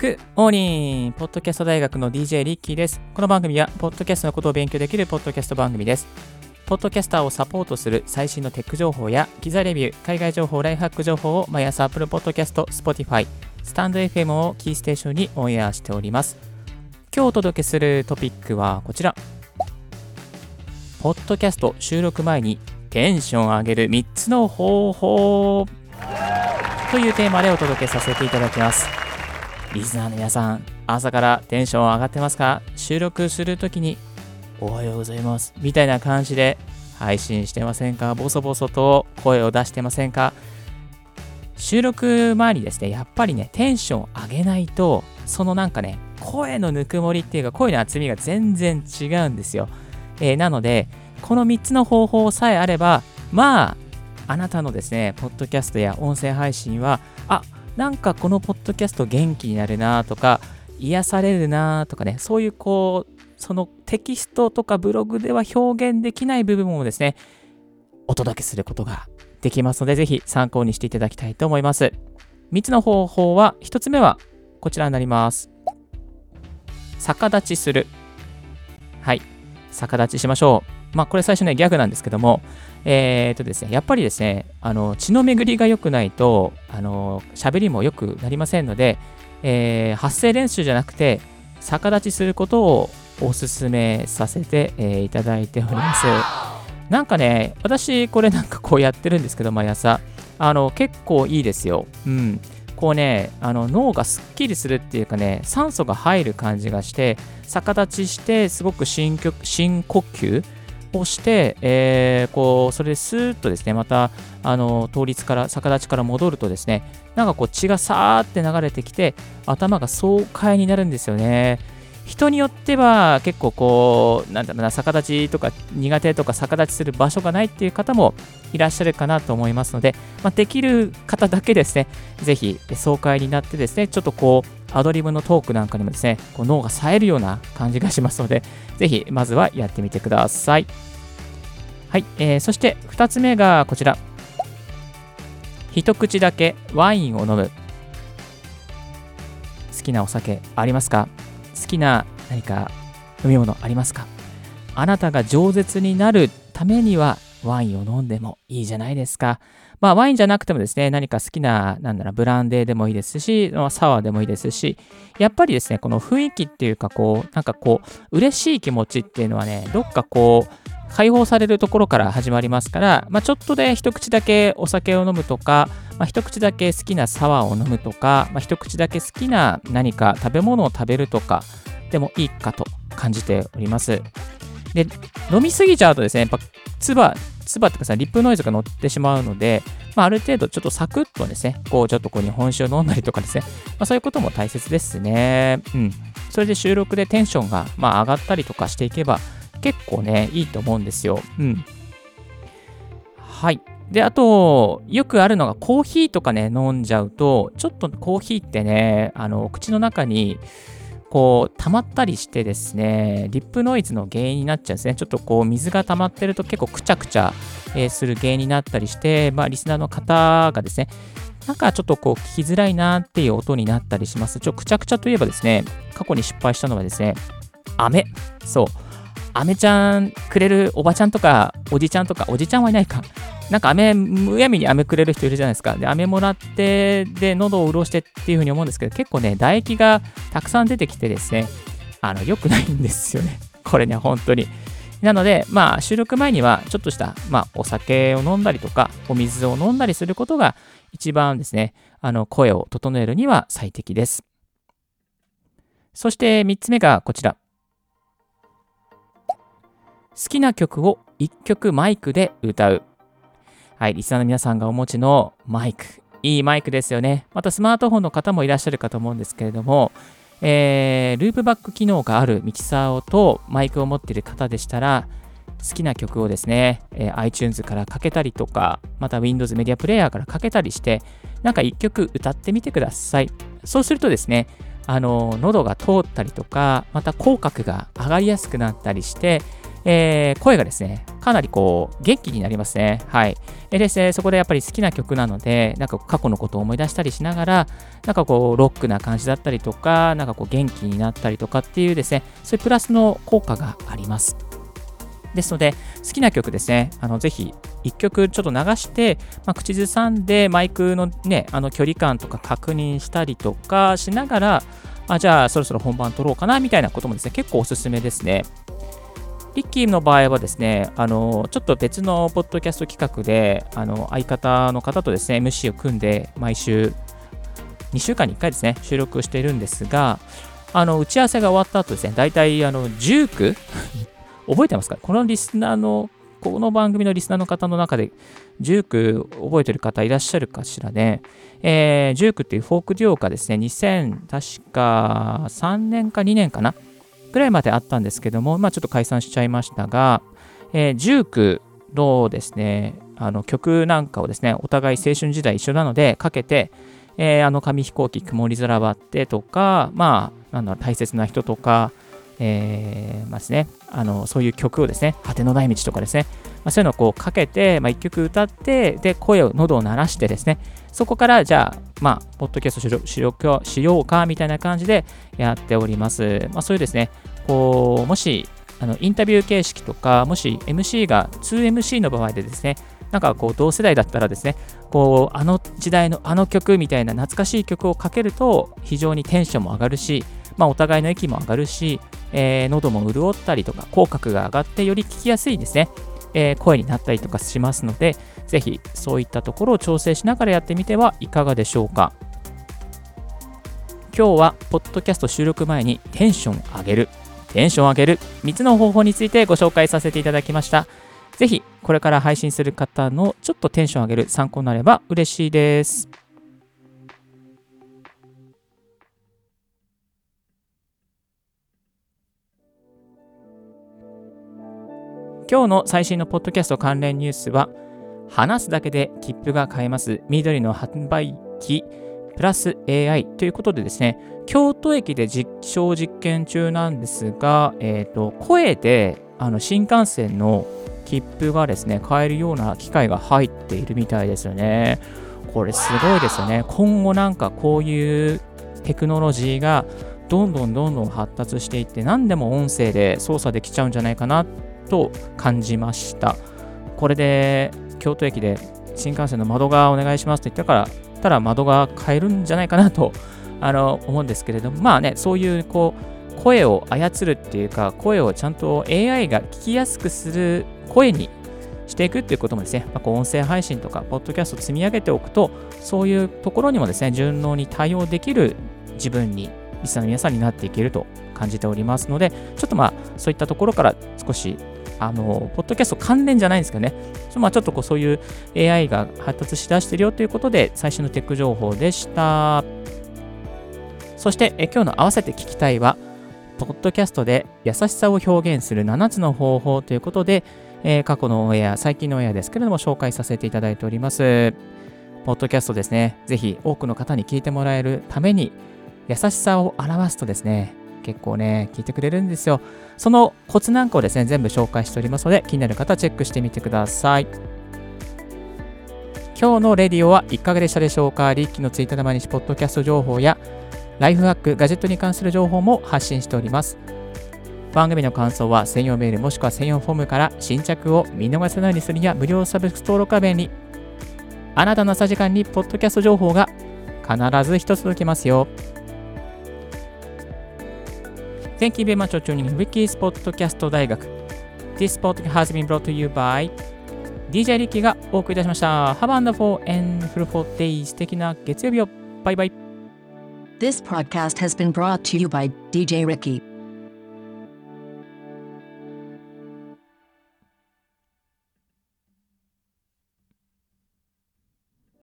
グッモーニングポッドキャスト大学の DJ リッキーです。この番組はポッドキャストのことを勉強できるポッドキャスト番組です。ポッドキャスターをサポートする最新のテック情報や機材レビュー、海外情報、ライフハック情報を毎朝 Apple Podcast、Spotify、スタンド FM をキーステーションにオンエアしております。今日お届けするトピックはこちら。ポッドキャスト収録前にテンション上げる3つの方法というテーマでお届けさせていただきます。リスナーの皆さん、朝からテンション上がってますか？収録するときにおはようございますみたいな感じで配信してませんか？ボソボソと声を出してませんか？収録前にですね、やっぱりね、テンション上げないと、そのなんかね、声のぬくもりっていうか、声の厚みが全然違うんですよ。なので、この3つの方法さえあれば、まあ、あなたのですね、ポッドキャストや音声配信は、なんかこのポッドキャスト元気になるなとか、癒されるなとかね、そういうそのテキストとかブログでは表現できない部分もですね、お届けすることができますので、ぜひ参考にしていただきたいと思います。3つの方法は、1つ目はこちらになります。逆立ちする。はい、逆立ちしましょう。これ最初ね、ギャグなんですけども、ですね、やっぱりですね、血の巡りが良くないと、喋りも良くなりませんので、発声練習じゃなくて、逆立ちすることをお勧めさせて、いただいております。なんかね、私、これなんかこうやってるんですけど、毎朝。結構いいですよ。うん。こうね、脳がすっきりするっていうかね、酸素が入る感じがして、逆立ちして、すごく深呼吸をして、それでスーッとですね、また逆立ちから戻るとですね、なんかこう血がさーって流れてきて、頭が爽快になるんですよね。人によっては結構逆立ちとか苦手とか、逆立ちする場所がないっていう方もいらっしゃるかなと思いますので、できる方だけですね、ぜひ爽快になってですね、ちょっとアドリブのトークなんかにもですね、脳が冴えるような感じがしますので、ぜひまずはやってみてください。はい、そして2つ目がこちら。一口だけワインを飲む。好きなお酒ありますか？好きな何か飲み物ありますか？あなたが饒舌になるためにはワインを飲んでもいいじゃないですか。ワインじゃなくてもですね、何か好きな、ブランデーでもいいですし、サワーでもいいですし、やっぱりですね、この雰囲気っていうか、嬉しい気持ちっていうのはね、どっか解放されるところから始まりますから、ちょっとで一口だけお酒を飲むとか、一口だけ好きなサワーを飲むとか、一口だけ好きな何か食べ物を食べるとか、でもいいかと感じております。で、飲みすぎちゃうとですね、やっぱ唾ってかさ、リップノイズが乗ってしまうので、ある程度ちょっとサクッとですね、ちょっと日本酒を飲んだりとかですね、そういうことも大切ですね。うん。それで収録でテンションが、上がったりとかしていけば、結構ね、いいと思うんですよ。うん。はい。で、あと、よくあるのがコーヒーとかね、飲んじゃうと、ちょっとコーヒーってね、口の中に、溜まったりしてですね、リップノイズの原因になっちゃうんですね。ちょっと水が溜まってると結構くちゃくちゃする原因になったりして、リスナーの方がですね、なんかちょっと聞きづらいなっていう音になったりします。くちゃくちゃといえばですね、過去に失敗したのはですね、飴。そう。飴ちゃんくれるおばちゃんとか、おじちゃんはいないか。なんかむやみに飴くれる人いるじゃないですか。で、飴もらって、で、喉を潤してっていうふうに思うんですけど、結構ね、唾液がたくさん出てきてですね、良くないんですよね。これね、本当に。なので、収録前には、ちょっとした、お酒を飲んだりとか、お水を飲んだりすることが、一番ですね、声を整えるには最適です。そして、3つ目がこちら。好きな曲を1曲マイクで歌う。はい、リスナーの皆さんがお持ちのマイク、いいマイクですよね。またスマートフォンの方もいらっしゃるかと思うんですけれども、ループバック機能があるミキサーとマイクを持っている方でしたら、好きな曲をですね、iTunes からかけたりとか、また Windows メディアプレイヤーからかけたりして、なんか一曲歌ってみてください。そうするとですね、喉が通ったりとか、また口角が上がりやすくなったりして、声がですね、かなりこう元気になりますね。はい。で、そこでやっぱり好きな曲なので、なんか過去のことを思い出したりしながら、なんかこうロックな感じだったりとか、なんかこう元気になったりとかっていうですね、そういうプラスの効果があります。ですので、好きな曲ですね、ぜひ1曲ちょっと流して、口ずさんでマイクのね、距離感とか確認したりとかしながら、じゃあそろそろ本番撮ろうかなみたいなこともですね、結構おすすめですね。リッキーの場合はですね、ちょっと別のポッドキャスト企画で、相方の方とですね、MC を組んで、毎週2週間に1回ですね、収録しているんですが、打ち合わせが終わった後ですね、だいたい19 覚えてますか？この番組のリスナーの方の中で19覚えてる方いらっしゃるかしらね。19っていうフォークデュオがですね、確か3年か2年かなぐらいまであったんですけども、ちょっと解散しちゃいましたが、19のですね、曲なんかをですね、お互い青春時代一緒なのでかけて、紙飛行機曇り空ばってとか、大切な人とか、そういう曲をですね、果てのない道とかですね、そういうのをこうかけて、1曲歌って、で声を喉を鳴らしてですね、そこからじゃあポッドキャストしようかみたいな感じでやっております。そういうですね、こうもしインタビュー形式とか、もし MC が 2MC の場合でですね、なんかこう同世代だったらですね、こうあの時代のあの曲みたいな懐かしい曲をかけると非常にテンションも上がるし、お互いの息も上がるし、喉も潤ったりとか、口角が上がってより聞きやすいですね、声になったりとかしますので、ぜひそういったところを調整しながらやってみてはいかがでしょうか。今日はポッドキャスト収録前にテンション上げる3つの方法についてご紹介させていただきました。ぜひこれから配信する方のちょっとテンション上げる参考になれば嬉しいです。今日の最新のポッドキャスト関連ニュースは、話すだけで切符が買えます緑の販売機プラス AI ということでですね、京都駅で実証実験中なんですが、声で新幹線の切符がですね、買えるような機械が入っているみたいですよね。これすごいですよね。今後なんかこういうテクノロジーがどんどん発達していって、何でも音声で操作できちゃうんじゃないかなと感じました。これで京都駅で新幹線の窓側お願いしますと言ったから窓側変えるんじゃないかなと思うんですけれども、そういうこう声を操るっていうか、声をちゃんと AI が聞きやすくする声にしていくっていうこともですね、こう音声配信とかポッドキャスト積み上げておくと、そういうところにもですね、順応に対応できる自分に、リスナーの皆さんになっていけると感じておりますので、ちょっとそういったところから少しポッドキャスト関連じゃないんですけどね、ちょっとこうそういう AI が発達しだしてるよということで、最新のテック情報でした。そして今日の合わせて聞きたいは、ポッドキャストで優しさを表現する7つの方法ということで、過去のオンエア、最近のオンエアですけれども紹介させていただいております。ポッドキャストですね、ぜひ多くの方に聞いてもらえるために、優しさを表すとですね、結構ね聞いてくれるんですよ。そのコツなんかをですね、全部紹介しておりますので、気になる方はチェックしてみてください。今日のレディオはいかがでしたでしょうか。リッキーのツイッターで毎日ポッドキャスト情報やライフハック、ガジェットに関する情報も発信しております。番組の感想は専用メールもしくは専用フォームから、新着を見逃せないようにするには無料サブスク登録が便利。あなたの朝時間にポッドキャスト情報が必ず一つ届きますよ。Thank you very much for tuning in Ricky's Podcast 大学。This podcast has been brought to you by DJ リッキーがお送りいたしました。Have a wonderful and fruitful day. 素敵な月曜日を。バイバイ。This podcast has been brought to you by DJ Ricky.